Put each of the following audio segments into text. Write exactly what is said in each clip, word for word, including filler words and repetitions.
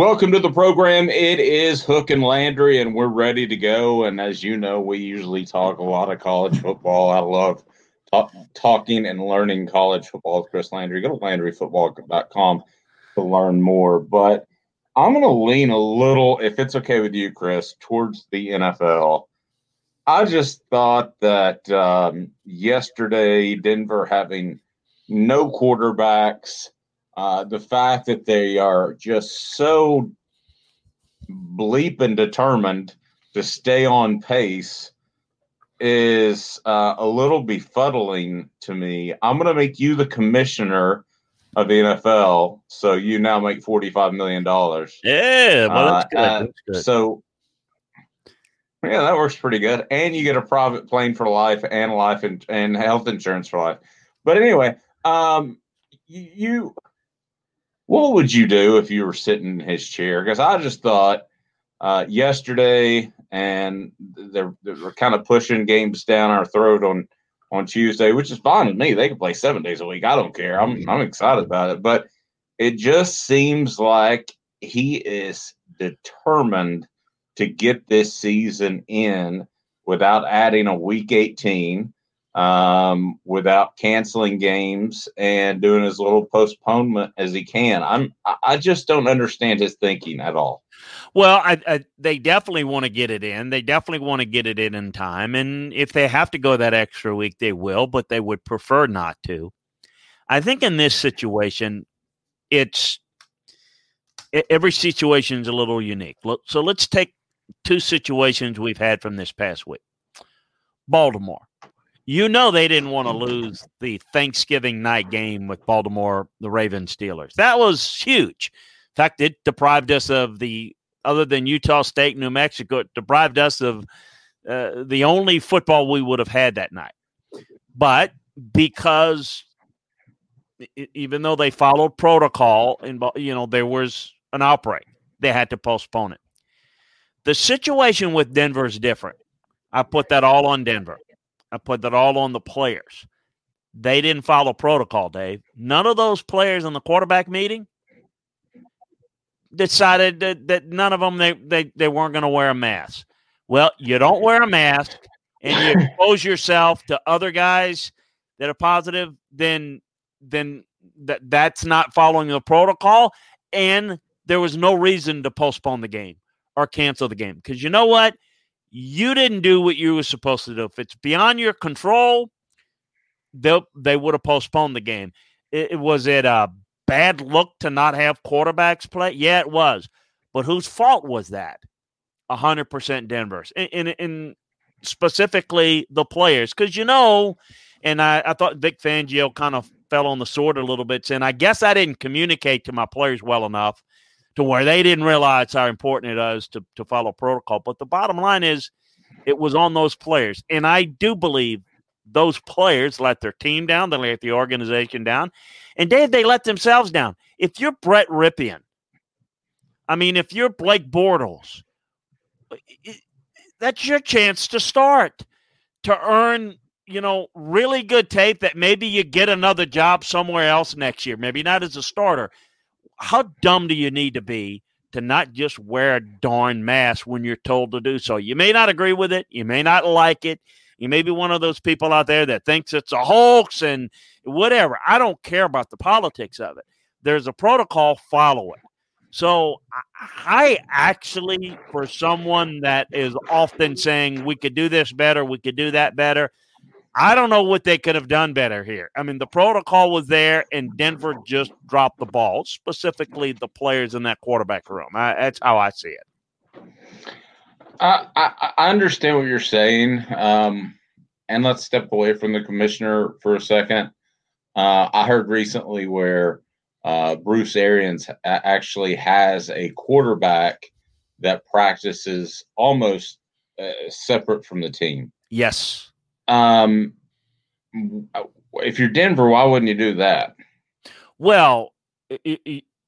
Welcome to the program. It is Hook and Landry, and we're ready to go. And as you know, we usually talk a lot of college football. I love talk, talking and learning college football with Chris Landry. Go to Landry Football dot com to learn more. But I'm going to lean a little, if it's okay with you, Chris, towards the N F L. I just thought that um, yesterday, Denver having no quarterbacks, Uh, the fact that they are just so bleeping determined to stay on pace is uh, a little befuddling to me. I'm going to make you the commissioner of the N F L, so you now make forty-five million dollars. Yeah, well, that's good. Uh, that's good. So, yeah, that works pretty good. And you get a private plane for life and life in- and health insurance for life. But anyway, um, you – what would you do if you were sitting in his chair? Because I just thought uh, yesterday, and they're, they're kind of pushing games down our throat on, on Tuesday, which is fine with me. They can play seven days a week. I don't care. I'm I'm excited about it. But it just seems like he is determined to get this season in without adding a week eighteen, um, without canceling games and doing as little postponement as he can. I'm, I just don't understand his thinking at all. Well, I, I, they definitely want to get it in. They definitely want to get it in in time. And if they have to go that extra week, they will, but they would prefer not to. I think in this situation, it's every situation is a little unique. So let's take two situations we've had from this past week. Baltimore. You know they didn't want to lose the Thanksgiving night game with Baltimore, the Ravens, Steelers. That was huge. In fact, it deprived us of the, other than Utah State, New Mexico, it deprived us of uh, the only football we would have had that night. But because even though they followed protocol, and you know there was an outbreak, they had to postpone it. The situation with Denver is different. I put that all on Denver. I put that all on the players. They didn't follow protocol, Dave. None of those players in the quarterback meeting decided that, that none of them, they, they, they weren't going to wear a mask. Well, you don't wear a mask and you expose yourself to other guys that are positive, then then that that's not following the protocol, and there was no reason to postpone the game or cancel the game. Because you know what? You didn't do what you were supposed to do. If it's beyond your control, they they would have postponed the game. It, it, was it a bad look to not have quarterbacks play? Yeah, it was. But whose fault was that? one hundred percent Denver's. And, and, and specifically the players. Because, you know, and I, I thought Vic Fangio kind of fell on the sword a little bit, saying, I guess I didn't communicate to my players well enough, to where they didn't realize how important it is to, to follow protocol. But the bottom line is it was on those players. And I do believe those players let their team down. They let the organization down. And, Dave, they let themselves down. If you're Brett Rypien, I mean, if you're Blake Bortles, it, that's your chance to start, to earn, you know, really good tape that maybe you get another job somewhere else next year, maybe not as a starter. How dumb do you need to be to not just wear a darn mask when you're told to do so? You may not agree with it. You may not like it. You may be one of those people out there that thinks it's a hoax and whatever. I don't care about the politics of it. There's a protocol, follow it. So I actually, for someone that is often saying we could do this better, we could do that better, I don't know what they could have done better here. I mean, the protocol was there, and Denver just dropped the ball, specifically the players in that quarterback room. I, that's how I see it. I, I, I understand what you're saying, um, and let's step away from the commissioner for a second. Uh, I heard recently where uh, Bruce Arians actually has a quarterback that practices almost uh, separate from the team. Yes. Um, if you're Denver, why wouldn't you do that? Well,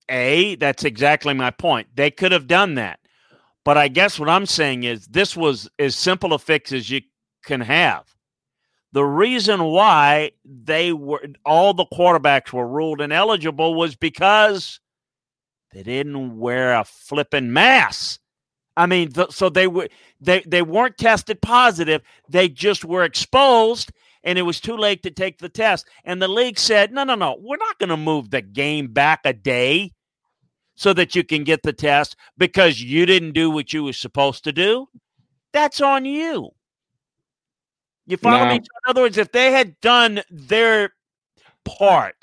A, that's exactly my point. They could have done that. But I guess what I'm saying is this was as simple a fix as you can have. The reason why they were all the quarterbacks were ruled ineligible was because They didn't wear a flipping mask. I mean, th- so they were they, they weren't tested positive. They just were exposed, and it was too late to take the test. And the league said, no, no, no, we're not going to move the game back a day so that you can get the test because you didn't do what you were supposed to do. That's on you. You follow no. me? In other words, if they had done their part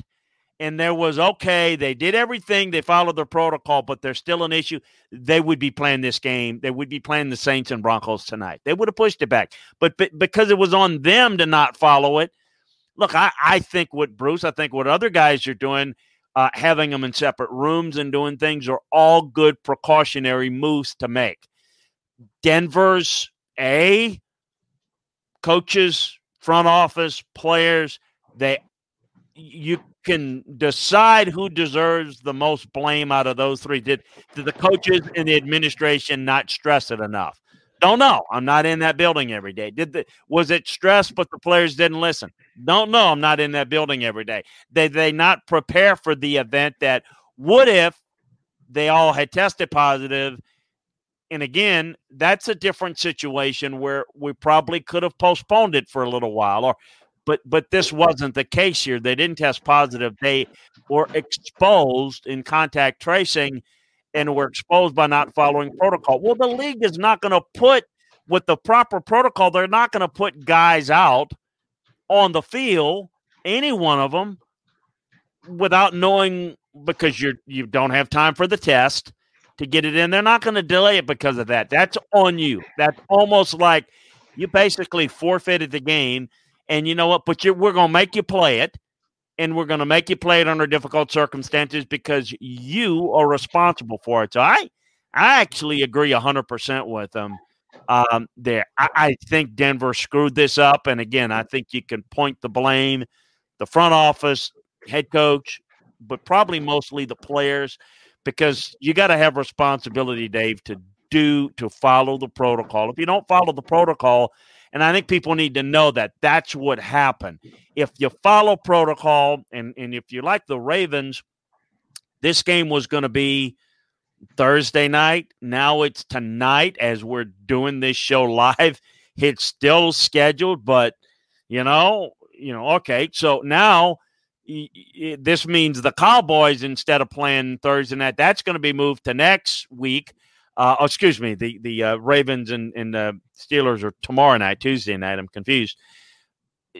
and there was, okay, they did everything, they followed their protocol, but there's still an issue, they would be playing this game. They would be playing the Saints and Broncos tonight. They would have pushed it back. But, but because it was on them to not follow it, look, I, I think what Bruce, I think what other guys are doing, uh, having them in separate rooms and doing things are all good precautionary moves to make. Denver's A, coaches, front office, players, they you can decide who deserves the most blame out of those three. Did, did the coaches and the administration not stress it enough? Don't know. I'm not in that building every day. Did the, was it stressed but the players didn't listen? Don't know. I'm not in that building every day. Did they not prepare for the event that would if they all had tested positive? And again, that's a different situation where we probably could have postponed it for a little while, or, but but this wasn't the case here. They didn't test positive. They were exposed in contact tracing and were exposed by not following protocol. Well, the league is not going to put, with the proper protocol, they're not going to put guys out on the field, any one of them, without knowing, because you're, you don't have time for the test to get it in. They're not going to delay it because of that. That's on you. That's almost like you basically forfeited the game, and you know what, but you're, we're going to make you play it, and we're going to make you play it under difficult circumstances because you are responsible for it. So I I actually agree one hundred percent with them um, there. I, I think Denver screwed this up, and again, I think you can point the blame, the front office, head coach, but probably mostly the players, because you got to have responsibility, Dave, to do, to follow the protocol. If you don't follow the protocol, and I think people need to know that that's what happened. If you follow protocol, and, and if you like the Ravens, this game was going to be Thursday night. Now it's tonight as we're doing this show live. It's still scheduled, but, you know, you know, okay, so now – this means the Cowboys, instead of playing Thursday night, that's going to be moved to next week. Uh, oh, excuse me, the the uh, Ravens and, and the Steelers are tomorrow night, Tuesday night. I'm confused.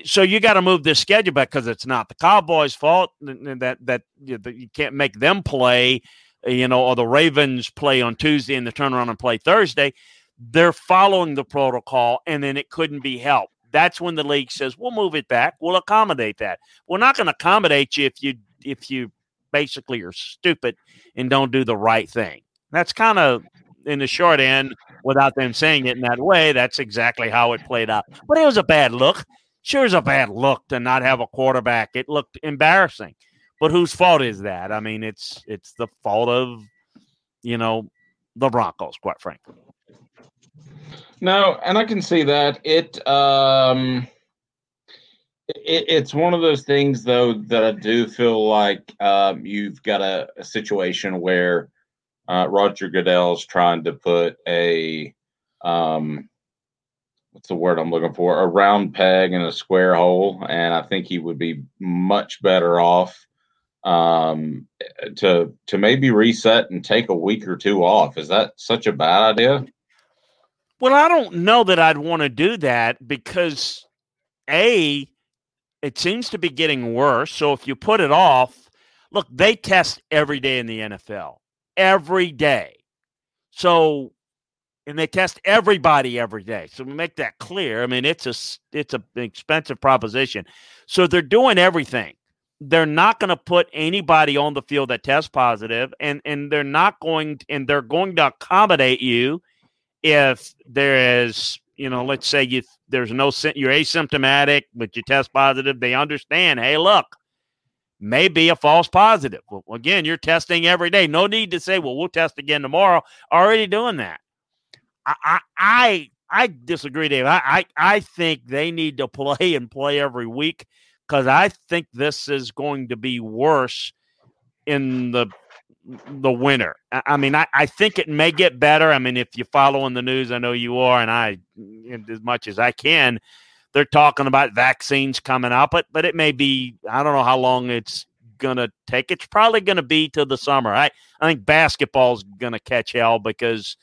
So you got to move this schedule back because it's not the Cowboys' fault that that you, that you can't make them play, you know, or the Ravens play on Tuesday and they turn around and play Thursday. They're following the protocol, and then it couldn't be helped. That's when the league says, we'll move it back. We'll accommodate that. We're not going to accommodate you if you if you basically are stupid and don't do the right thing. That's kind of, in the short end, without them saying it in that way, that's exactly how it played out. But it was a bad look. Sure is a bad look to not have a quarterback. It looked embarrassing. But whose fault is that? I mean, it's it's the fault of, you know, the Broncos, quite frankly. No, and I can see that. It, um, it it's one of those things, though, that I do feel like um, you've got a, a situation where uh, Roger Goodell's trying to put a um, what's the word I'm looking for? A round peg in a square hole, and I think he would be much better off um, to to maybe reset and take a week or two off. Is that such a bad idea? Well, I don't know that I'd want to do that because, A, it seems to be getting worse. So if you put it off, look, they test every day in the N F L, every day. So, and they test everybody every day. So we make that clear. I mean, it's a, it's a, an expensive proposition. So they're doing everything. They're not going to put anybody on the field that tests positive, and, and they're not going, and they're going to accommodate you. If there is, you know, let's say you there's no you're asymptomatic, but you test positive, they understand. Hey, look, maybe a false positive. Well, again, you're testing every day. No need to say, well, we'll test again tomorrow. Already doing that. I I I, I disagree, Dave. I, I I think they need to play and play every week because I think this is going to be worse in the the winner. I mean, I, I think it may get better. I mean, if you're following the news, I know you are, and I, as much as I can, they're talking about vaccines coming out, but, but it may be, I don't know how long it's going to take. It's probably going to be till the summer. I, I think basketball's going to catch hell because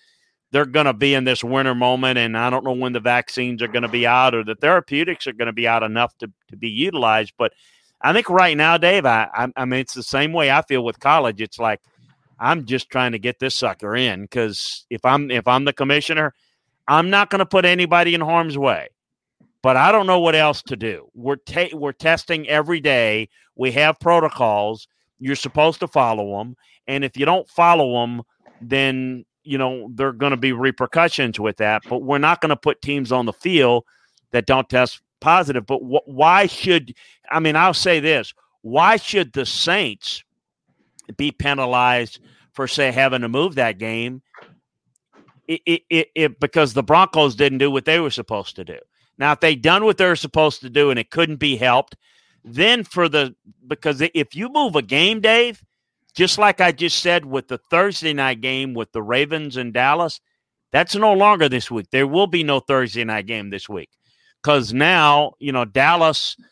they're going to be in this winter moment, and I don't know when the vaccines are going to be out or the therapeutics are going to be out enough to, to be utilized. But I think right now, Dave, I, I, I mean, it's the same way I feel with college. It's like, I'm just trying to get this sucker in because if I'm if I'm the commissioner, I'm not going to put anybody in harm's way. But I don't know what else to do. We're ta- we're testing every day. We have protocols. You're supposed to follow them, and if you don't follow them, then you know there are going to be repercussions with that. But we're not going to put teams on the field that don't test positive. But wh- why should? I mean, I'll say this: why should the Saints be penalized for, say, having to move that game it, it, it, it, because the Broncos didn't do what they were supposed to do? Now, if they done what they were supposed to do and it couldn't be helped, then for the – because if you move a game, Dave, just like I just said with the Thursday night game with the Ravens in Dallas, that's no longer this week. There will be no Thursday night game this week because now, you know, Dallas –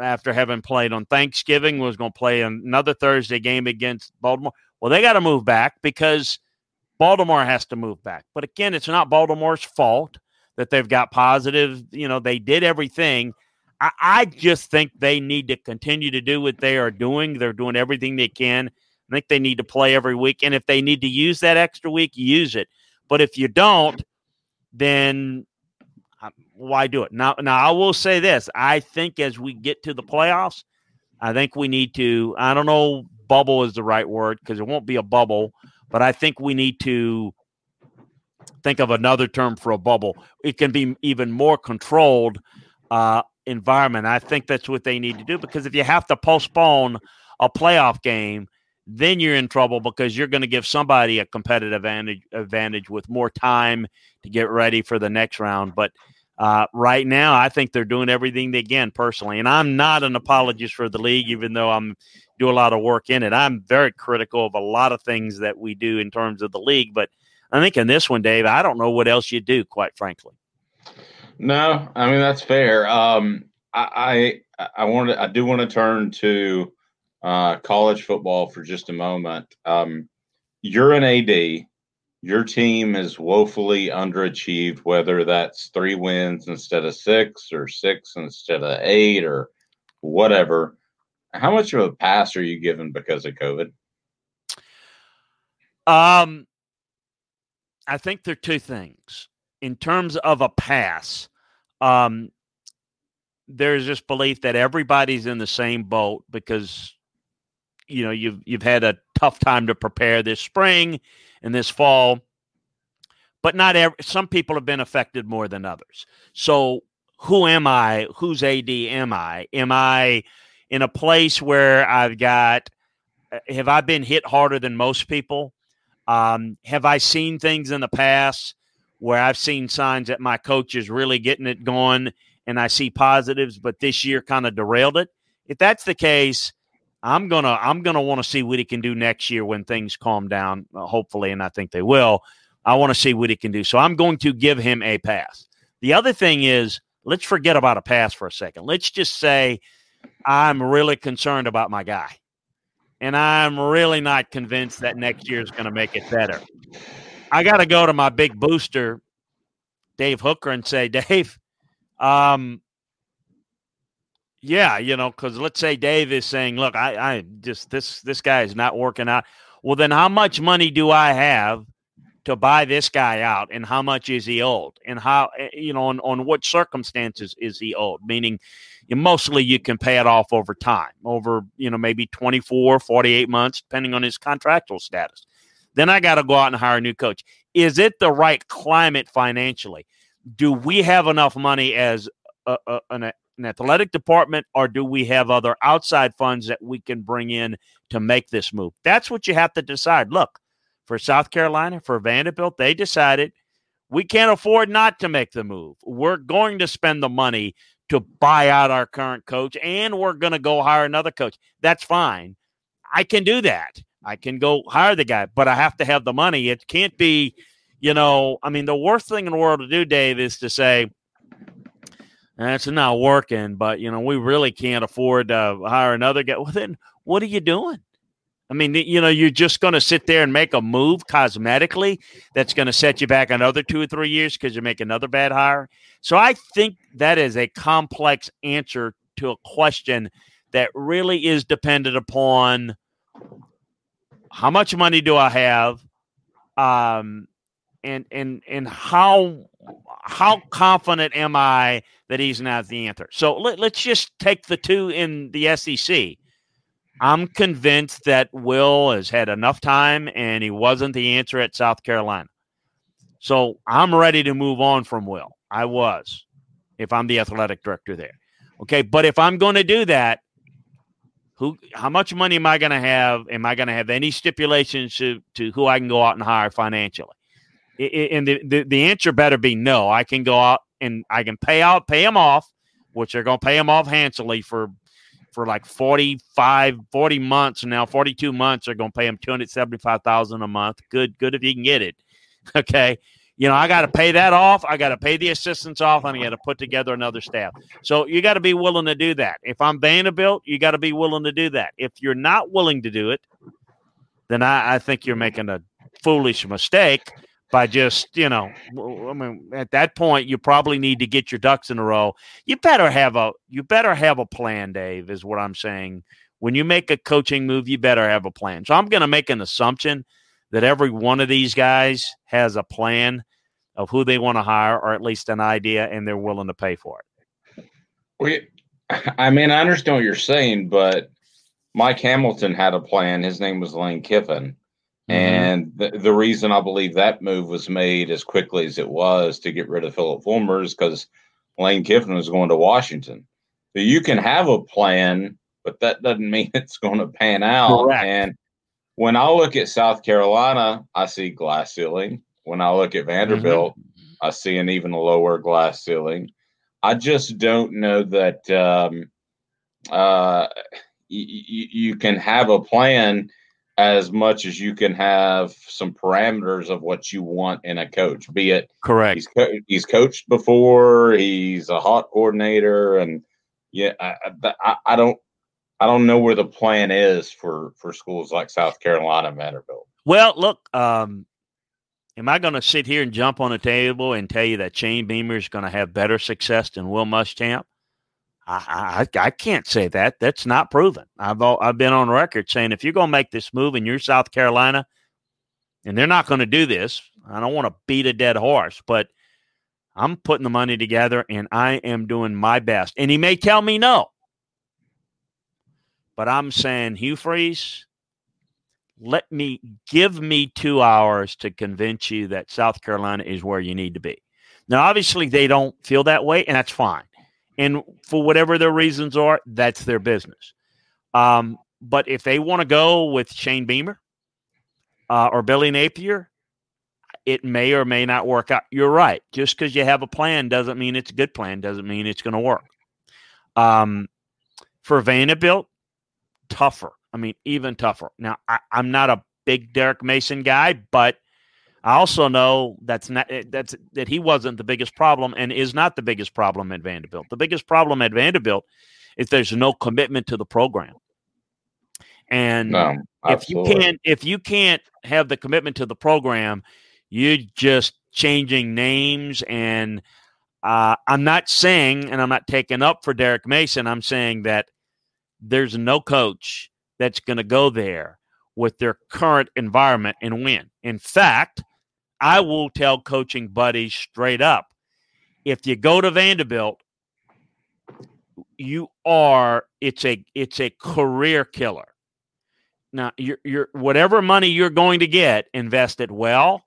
after having played on Thanksgiving, was going to play another Thursday game against Baltimore. Well, they got to move back because Baltimore has to move back. But again, it's not Baltimore's fault that they've got positive. You know, they did everything. I, I just think they need to continue to do what they are doing. They're doing everything they can. I think they need to play every week. And if they need to use that extra week, use it. But if you don't, then why do it? Now, now I will say this. I think as we get to the playoffs, I think we need to, I don't know, bubble is the right word because it won't be a bubble, but I think we need to think of another term for a bubble. It can be even more controlled uh, environment. I think that's what they need to do because if you have to postpone a playoff game, then you're in trouble because you're going to give somebody a competitive advantage, advantage with more time to get ready for the next round. But uh, right now, I think they're doing everything they can personally. And I'm not an apologist for the league, even though I'm do a lot of work in it. I'm very critical of a lot of things that we do in terms of the league. But I think in this one, Dave, I don't know what else you do, quite frankly. No, I mean, that's fair. Um, I, I, I wanted, I do want to turn to, Uh, college football for just a moment. Um, you're an A D. Your team is woefully underachieved, whether that's three wins instead of six or six instead of eight or whatever. How much of a pass are you given because of COVID? Um, I think there are two things. In terms of a pass, um, there's this belief that everybody's in the same boat because – you know, you've you've had a tough time to prepare this spring and this fall, but not every, some people have been affected more than others. So who am I? Whose A D am I? Am I in a place where I've got, have I been hit harder than most people? Um, have I seen things in the past where I've seen signs that my coach is really getting it going and I see positives, but this year kind of derailed it? If that's the case, I'm going to I'm gonna want to see what he can do next year when things calm down, uh, hopefully, and I think they will. I want to see what he can do. So I'm going to give him a pass. The other thing is, let's forget about a pass for a second. Let's just say I'm really concerned about my guy, and I'm really not convinced that next year is going to make it better. I got to go to my big booster, Dave Hooker, and say, Dave, um, yeah, you know, because let's say Dave is saying, look, I, I just this this guy is not working out. Well, then how much money do I have to buy this guy out? And how much is he owed? And how, you know, on, on what circumstances is he owed? Meaning you mostly you can pay it off over time, over, you know, maybe twenty-four, forty-eight months, depending on his contractual status. Then I got to go out and hire a new coach. Is it the right climate financially? Do we have enough money as a, a, an an athletic department, or do we have other outside funds that we can bring in to make this move? That's what you have to decide. Look, for South Carolina, for Vanderbilt, they decided we can't afford not to make the move. We're going to spend the money to buy out our current coach, and we're going to go hire another coach. That's fine. I can do that. I can go hire the guy, but I have to have the money. It can't be, you know, I mean, the worst thing in the world to do, Dave, is to say, that's not working, but, you know, we really can't afford to hire another guy. Well, then what are you doing? I mean, you know, you're just going to sit there and make a move cosmetically that's going to set you back another two or three years because you make another bad hire. So I think that is a complex answer to a question that really is dependent upon how much money do I have, um, and and and how how confident am I that he's not the answer. So let, let's just take the two in the S E C. I'm convinced that Will has had enough time and he wasn't the answer at South Carolina. So I'm ready to move on from Will. I was, if I'm the athletic director there. Okay. But if I'm going to do that, who, how much money am I going to have? Am I going to have any stipulations to, to who I can go out and hire financially? And the, the, the answer better be no. I can go out and I can pay out, pay him off, which they're going to pay him off handsomely for, for like forty-five, forty months now, forty-two months, they're going to pay him two hundred seventy-five thousand dollars a month. Good, good if you can get it. Okay. You know, I got to pay that off. I got to pay the assistants off, and I got to put together another staff. So you got to be willing to do that. If I'm Vanderbilt, you got to be willing to do that. If you're not willing to do it, then I, I think you're making a foolish mistake by just, you know, I mean, at that point, you probably need to get your ducks in a row. You better have a, you better have a plan, Dave, is what I'm saying. When you make a coaching move, you better have a plan. So I'm going to make an assumption that every one of these guys has a plan of who they want to hire, or at least an idea, and they're willing to pay for it. Well, I mean, I understand what you're saying, but Mike Hamilton had a plan. His name was Lane Kiffin. And the, the reason I believe that move was made as quickly as it was to get rid of Philip Fulmer is because Lane Kiffin was going to Washington. So you can have a plan, but that doesn't mean it's going to pan out. Correct. And when I look at South Carolina, I see glass ceiling. When I look at Vanderbilt, mm-hmm. I see an even lower glass ceiling. I just don't know that um, uh, y- y- you can have a plan as much as you can have some parameters of what you want in a coach, be it correct. He's, co- he's coached before, he's a hot coordinator. And yeah, I, I, I don't, I don't know where the plan is for, for schools like South Carolina and Vanderbilt. Well, look, um, am I going to sit here and jump on a table and tell you that Shane Beamer is going to have better success than Will Muschamp? I, I, I can't say that. That's not proven. I've all, I've been on record saying if you're going to make this move and you're South Carolina, and they're not going to do this, I don't want to beat a dead horse, but I'm putting the money together and I am doing my best. And he may tell me no, but I'm saying, Hugh Freeze, let me give me two hours to convince you that South Carolina is where you need to be. Now, obviously, they don't feel that way, and that's fine. And for whatever their reasons are, that's their business. Um, but if they want to go with Shane Beamer uh, or Billy Napier, it may or may not work out. You're right. Just because you have a plan doesn't mean it's a good plan, doesn't mean it's going to work. Um, for Vanderbilt, tougher. I mean, even tougher. Now, I, I'm not a big Derek Mason guy, but I also know that's not that's that he wasn't the biggest problem and is not the biggest problem at Vanderbilt. The biggest problem at Vanderbilt is there's no commitment to the program. And no, if you can't if you can't have the commitment to the program, you're just changing names. And uh, I'm not saying, and I'm not taking up for Derek Mason, I'm saying that there's no coach that's going to go there with their current environment and win. In fact, I will tell coaching buddies straight up, if you go to Vanderbilt, you are it's a it's a career killer. Now, you're, you're whatever money you're going to get, invest it well,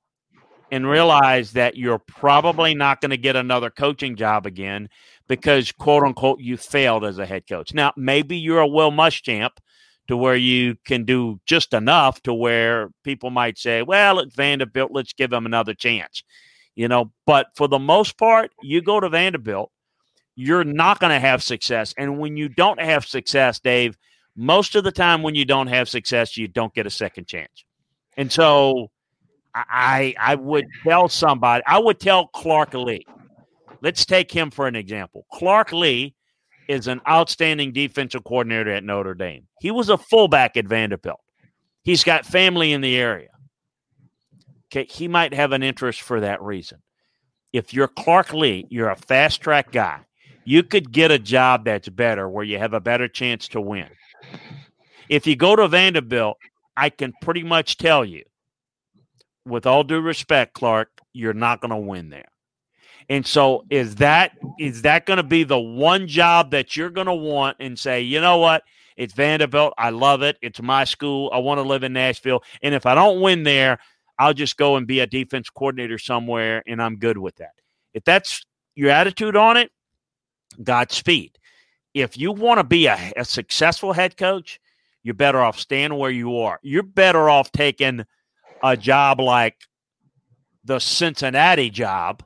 and realize that you're probably not going to get another coaching job again because, quote unquote, you failed as a head coach. Now, maybe you're a Will Muschamp, to where you can do just enough to where people might say, well, at Vanderbilt, let's give them another chance. You know, but for the most part, you go to Vanderbilt, you're not going to have success. And when you don't have success, Dave, most of the time when you don't have success, you don't get a second chance. And so I I would tell somebody, I would tell Clark Lee. Let's take him for an example. Clark Lee is an outstanding defensive coordinator at Notre Dame. He was a fullback at Vanderbilt. He's got family in the area. Okay, he might have an interest for that reason. If you're Clark Lee, you're a fast-track guy. You could get a job that's better where you have a better chance to win. If you go to Vanderbilt, I can pretty much tell you, with all due respect, Clark, you're not going to win there. And so is that is that going to be the one job that you're going to want and say, you know what, it's Vanderbilt, I love it, it's my school, I want to live in Nashville, and if I don't win there, I'll just go and be a defense coordinator somewhere, and I'm good with that. If that's your attitude on it, Godspeed. If you want to be a, a successful head coach, you're better off staying where you are. You're better off taking a job like the Cincinnati job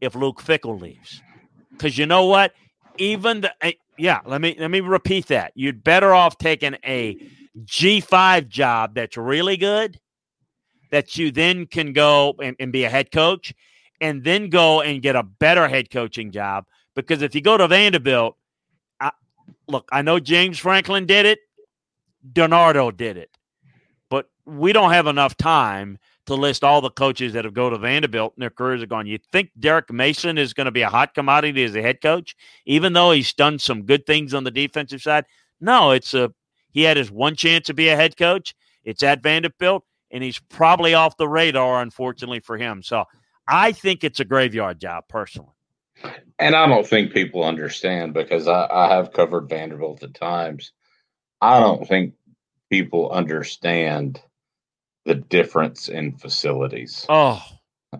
if Luke Fickle leaves. Because you know what? Even the uh, yeah, let me let me repeat that. You're better off taking a G five job that's really good, that you then can go and, and be a head coach, and then go and get a better head coaching job. Because if you go to Vanderbilt, I, look, I know James Franklin did it. Donardo did it. But we don't have enough time to list all the coaches that have gone to Vanderbilt and their careers are gone. You think Derek Mason is going to be a hot commodity as a head coach, even though he's done some good things on the defensive side? No, it's a he had his one chance to be a head coach. It's at Vanderbilt, and he's probably off the radar, unfortunately, for him. So I think it's a graveyard job, personally. And I don't think people understand, because I, I have covered Vanderbilt at times. I don't think people understand the difference in facilities. Oh,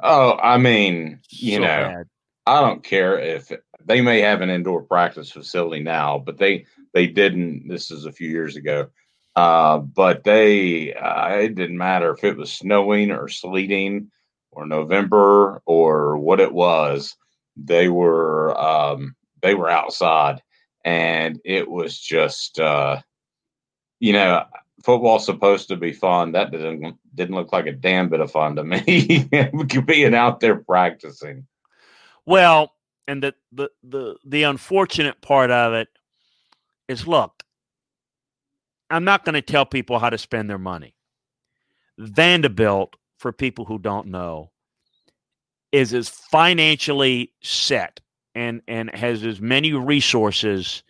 oh, I mean, you so know, bad. I don't care if they may have an indoor practice facility now, but they, they didn't. This is a few years ago. Uh, but they, uh, it didn't matter if it was snowing or sleeting or November or what it was. They were, um, they were outside, and it was just, uh, you know, football's supposed to be fun. That didn't didn't look like a damn bit of fun to me. Being out there practicing. Well, and the, the the the unfortunate part of it is, look, I'm not going to tell people how to spend their money. Vanderbilt, for people who don't know, is as financially set and and has as many resources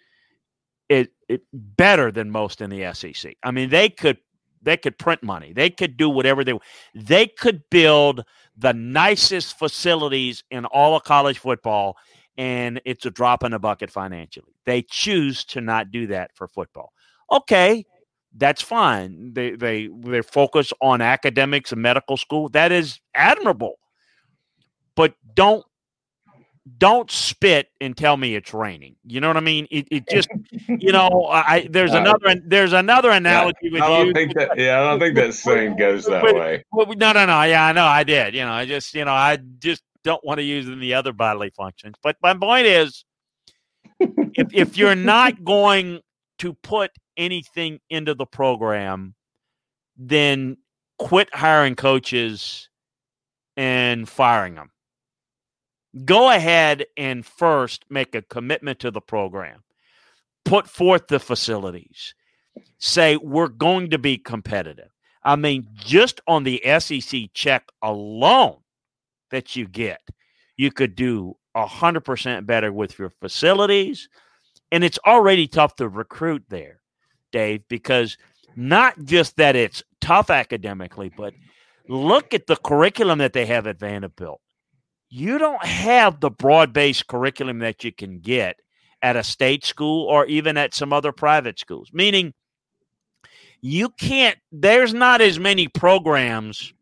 It, it better than most in the S E C. I mean, they could they could print money. They could do whatever they they could build the nicest facilities in all of college football, and it's a drop in the bucket financially. They choose to not do that for football. Okay, that's fine. They they they focus on academics and medical school. That is admirable. But don't Don't spit and tell me it's raining. You know what I mean? It, it just, you know, I there's uh, another there's another analogy yeah, with I don't you. Think that, yeah, I don't think that saying goes that but, way. But, no, no, no. Yeah, I know. I did. You know, I just, you know, I just don't want to use the other bodily functions. But my point is, if if you're not going to put anything into the program, then quit hiring coaches and firing them. Go ahead and first make a commitment to the program. Put forth the facilities. Say, we're going to be competitive. I mean, just on the S E C check alone that you get, you could do one hundred percent better with your facilities. And it's already tough to recruit there, Dave, because not just that it's tough academically, but look at the curriculum that they have at Vanderbilt. You don't have the broad-based curriculum that you can get at a state school or even at some other private schools, meaning you can't – there's not as many programs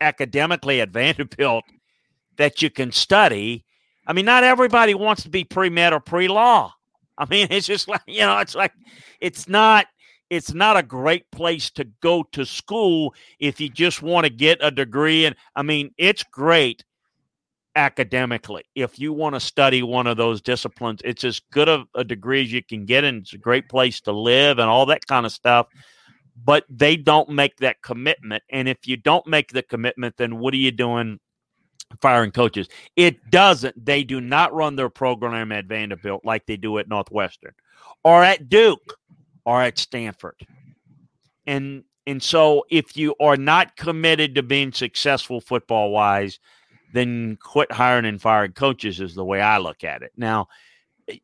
academically at Vanderbilt that you can study. I mean, not everybody wants to be pre-med or pre-law. I mean, it's just like – you know, it's like it's not – It's not a great place to go to school if you just want to get a degree. And I mean, it's great academically. If you want to study one of those disciplines, it's as good of a degree as you can get, and it's a great place to live and all that kind of stuff. But they don't make that commitment. And if you don't make the commitment, then what are you doing firing coaches? It doesn't. They do not run their program at Vanderbilt like they do at Northwestern or at Duke or at Stanford. And and so if you are not committed to being successful football-wise, then quit hiring and firing coaches is the way I look at it. Now,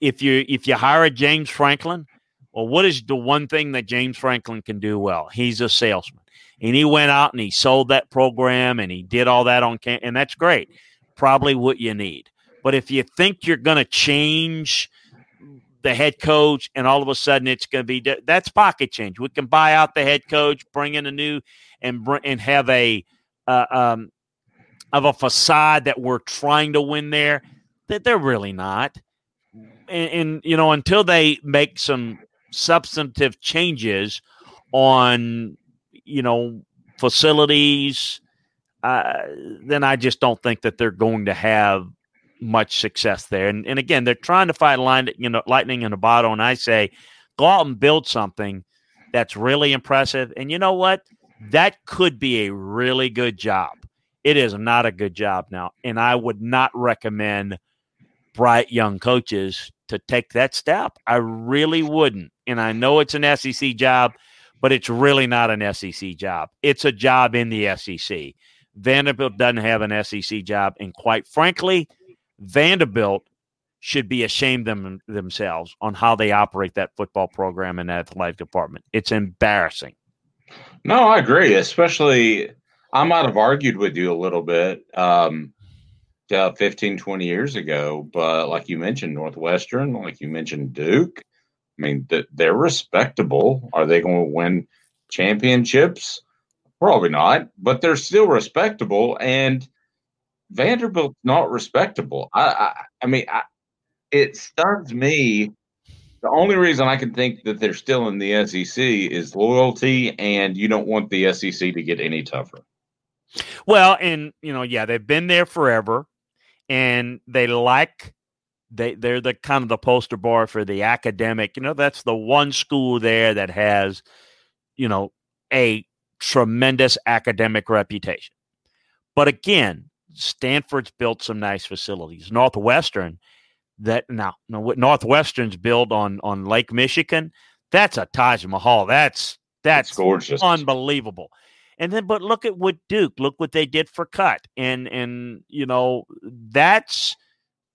if you if you hire a James Franklin, well, what is the one thing that James Franklin can do well? He's a salesman. And he went out and he sold that program and he did all that on campus, and that's great. Probably what you need. But if you think you're going to change the head coach and all of a sudden it's going to be de- – that's pocket change. We can buy out the head coach, bring in a new and br- and have a uh, – um, of a facade that we're trying to win there, that they're really not. And, and, you know, until they make some substantive changes on, you know, facilities, uh, then I just don't think that they're going to have much success there. And, and again, they're trying to find line, you know, lightning in a bottle. And I say, go out and build something that's really impressive. And you know what? That could be a really good job. It is not a good job now, and I would not recommend bright young coaches to take that step. I really wouldn't, and I know it's an S E C job, but it's really not an S E C job. It's a job in the S E C. Vanderbilt doesn't have an S E C job, and quite frankly, Vanderbilt should be ashamed of them, themselves on how they operate that football program and that athletic department. It's embarrassing. No, I agree, especially – I might have argued with you a little bit um, uh, fifteen, twenty years ago, but like you mentioned, Northwestern, like you mentioned, Duke, I mean, th- they're respectable. Are they going to win championships? Probably not, but they're still respectable, and Vanderbilt's not respectable. I, I, I mean, I, it stuns me. The only reason I can think that they're still in the S E C is loyalty, and you don't want the S E C to get any tougher. Well, and, you know, yeah, they've been there forever, and they like they, – they're the kind of the poster boy for the academic. You know, that's the one school there that has, you know, a tremendous academic reputation. But, again, Stanford's built some nice facilities. Northwestern, that – now, what Northwestern's built on, on Lake Michigan, that's a Taj Mahal. That's, that's it's gorgeous. Unbelievable. And then, but look at what Duke, look what they did for Cut. And, and, you know, that's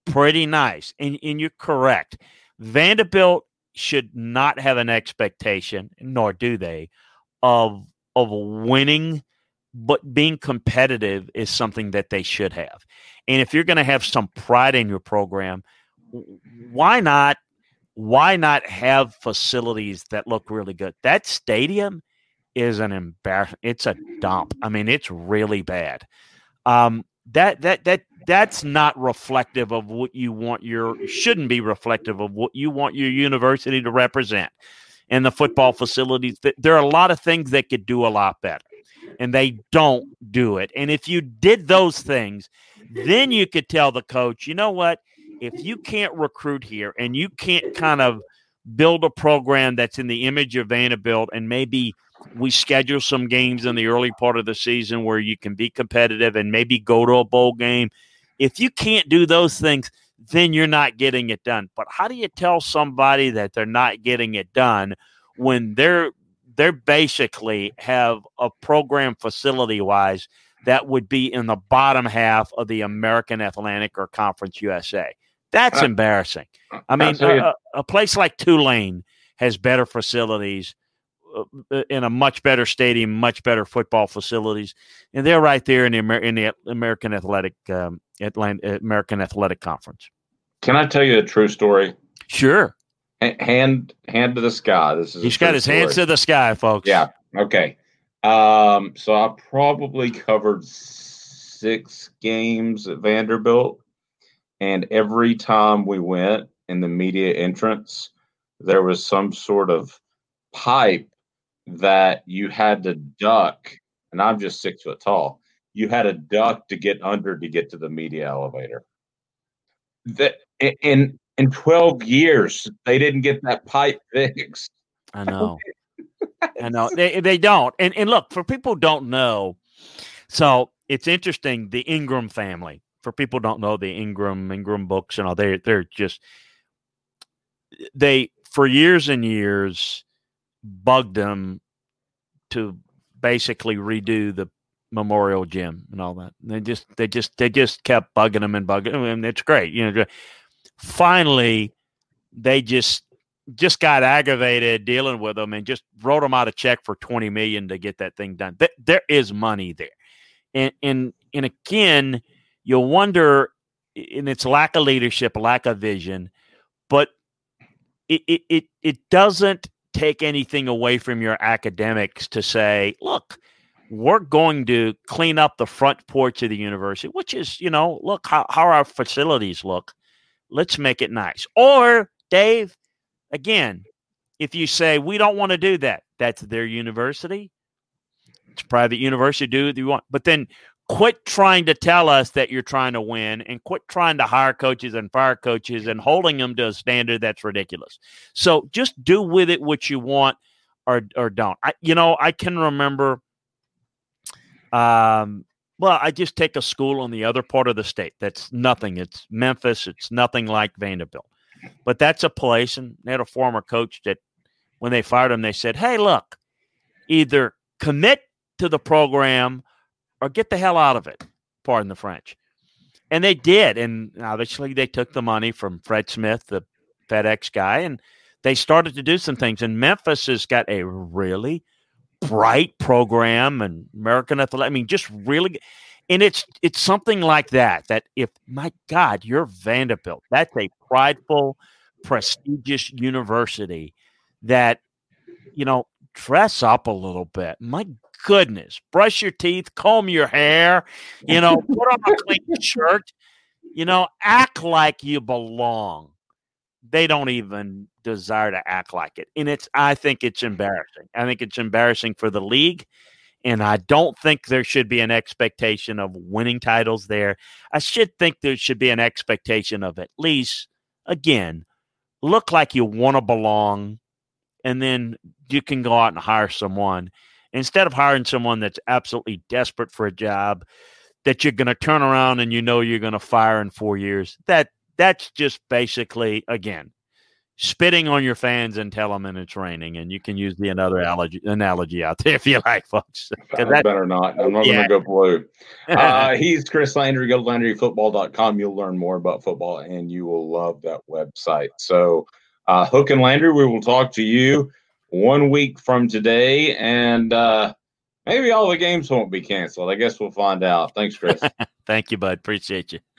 pretty nice. And, and you're correct. Vanderbilt should not have an expectation, nor do they, of, of winning, but being competitive is something that they should have. And if you're going to have some pride in your program, why not, why not have facilities that look really good? That stadium is an embarrassment. It's a dump. I mean, it's really bad. Um, that that that that's not reflective of what you want. Your shouldn't be reflective of what you want your university to represent. And the football facilities, there are a lot of things they could do a lot better, and they don't do it. And if you did those things, then you could tell the coach, you know what? If you can't recruit here and you can't kind of build a program that's in the image of Vanderbilt, and maybe we schedule some games in the early part of the season where you can be competitive and maybe go to a bowl game. If you can't do those things, then you're not getting it done. But how do you tell somebody that they're not getting it done when they're they're basically have a program facility-wise that would be in the bottom half of the American Athletic or Conference U S A? That's uh, embarrassing. I mean, a, a place like Tulane has better facilities, in a much better stadium, much better football facilities, and they're right there in the, Amer- in the American Athletic um, Atlanta, American Athletic Conference. Can I tell you a true story? Sure. H- hand hand to the sky. This is he's got his story. Hands to the sky, folks. Yeah. Okay. Um, so I probably covered six games at Vanderbilt, and every time we went in the media entrance, there was some sort of pipe that you had to duck, and I'm just six foot tall. you had a duck to get under to get to the media elevator. That in in twelve years they didn't get that pipe fixed. I know. I know they they don't. And and look, for people who don't know, so it's interesting. The Ingram family. For people who don't know the Ingram Ingram books and all, they they're just they for years and years bugged them to basically redo the Memorial Gym and all that. And they just they just they just kept bugging them and bugging them, and it's great, you know. Finally, they just just got aggravated dealing with them and just wrote them out a check for twenty million dollars to get that thing done. Th- there is money there, and and and again, you'll wonder in its lack of leadership, lack of vision, but it it it, it doesn't take anything away from your academics to say, look, we're going to clean up the front porch of the university, which is, you know, look how, how our facilities look. Let's make it nice. Or, Dave, again, if you say, we don't want to do that, that's their university. It's a private university. Do what you want. But then quit trying to tell us that you're trying to win and quit trying to hire coaches and fire coaches and holding them to a standard that's ridiculous. So just do with it what you want or or don't. I, you know, I can remember – Um, well, I just take a school on the other part of the state. That's nothing. It's Memphis. It's nothing like Vanderbilt, but that's a place. And they had a former coach that when they fired him, they said, hey, look, either commit to the program or get the hell out of it. Pardon the French. And they did. And obviously they took the money from Fred Smith, the FedEx guy, and they started to do some things. And Memphis has got a really bright program and American Athletic. I mean, just really, and it's it's something like that. That if my God, you're Vanderbilt, that's a prideful, prestigious university. That, you know, dress up a little bit. My goodness, brush your teeth, comb your hair. You know, put on a clean shirt. You know, act like you belong. They don't even desire to act like it. And it's, I think it's embarrassing. I think it's embarrassing for the league. And I don't think there should be an expectation of winning titles there. I should think there should be an expectation of at least, again, look like you want to belong. And then you can go out and hire someone instead of hiring someone that's absolutely desperate for a job that you're going to turn around and you know you're going to fire in four years. That, That's just basically, again, spitting on your fans and tell them and it's raining. And you can use the another analogy, analogy out there if you like, folks. I that, better not. I'm not yeah. going to go blue. Uh, he's Chris Landry. Go to Landry Football dot com. You'll learn more about football, and you will love that website. So, uh, Hook and Landry, we will talk to you one week from today. And uh, maybe all the games won't be canceled. I guess we'll find out. Thanks, Chris. Thank you, bud. Appreciate you.